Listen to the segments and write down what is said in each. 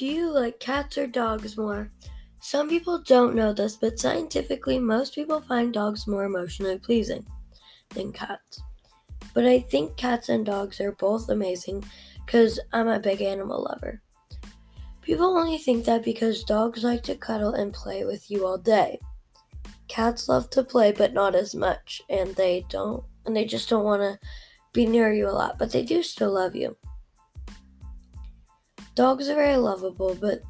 Do you like cats or dogs more? Some people don't know this, but scientifically, most people find dogs more emotionally pleasing than cats. But I think cats and dogs are both amazing because I'm a big animal lover. People only think that because dogs like to cuddle and play with you all day. Cats love to play, but not as much, and they just don't want to be near you a lot, but they do still love you. Dogs are very lovable, but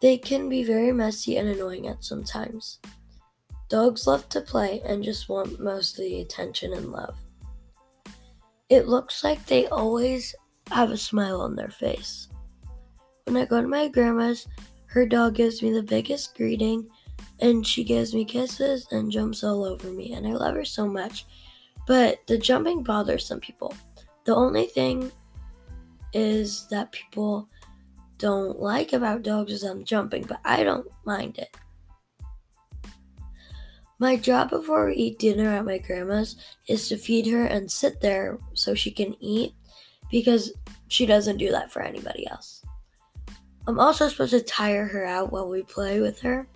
they can be very messy and annoying at some times. Dogs love to play and just want most of the attention and love. It looks like they always have a smile on their face. When I go to my grandma's, her dog gives me the biggest greeting, and she gives me kisses and jumps all over me, and I love her so much. But the jumping bothers some people. The only thing is that people don't like about dogs is I'm jumping, but I don't mind it. My job before we eat dinner at my grandma's is to feed her and sit there so she can eat, because she doesn't do that for anybody else. I'm also supposed to tire her out while we play with her.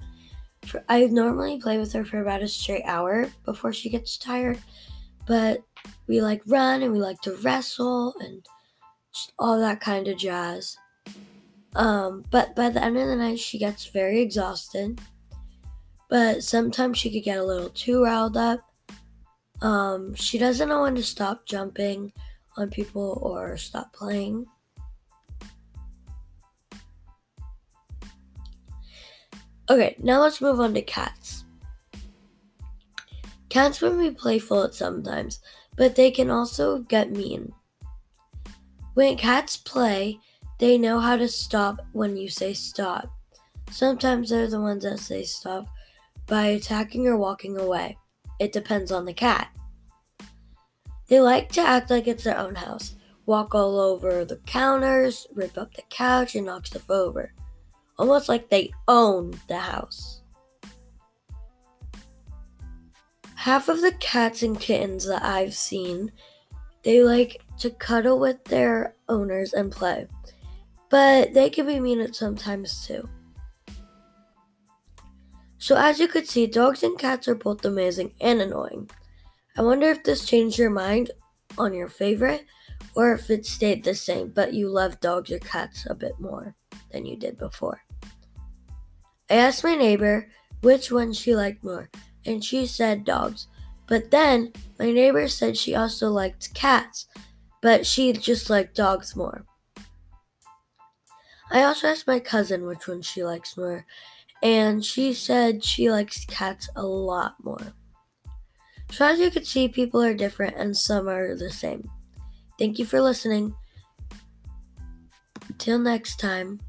I normally play with her for about a straight hour before she gets tired, but we like run and we like to wrestle and just all that kind of jazz. But by the end of the night, she gets very exhausted, but sometimes she could get a little too riled up. She doesn't know when to stop jumping on people or stop playing. Okay, now let's move on to cats. Cats can be playful at sometimes, but they can also get mean. When cats play, they know how to stop when you say stop. Sometimes they're the ones that say stop by attacking or walking away. It depends on the cat. They like to act like it's their own house, walk all over the counters, rip up the couch, and knock stuff over. Almost like they own the house. Half of the cats and kittens that I've seen, they like to cuddle with their owners and play. But they can be mean at sometimes too. So as you could see, dogs and cats are both amazing and annoying. I wonder if this changed your mind on your favorite, or if it stayed the same, but you love dogs or cats a bit more than you did before. I asked my neighbor which one she liked more, and she said dogs. But then my neighbor said she also liked cats, but she just liked dogs more. I also asked my cousin which one she likes more, and she said she likes cats a lot more. So as you can see, people are different and some are the same. Thank you for listening. Till next time.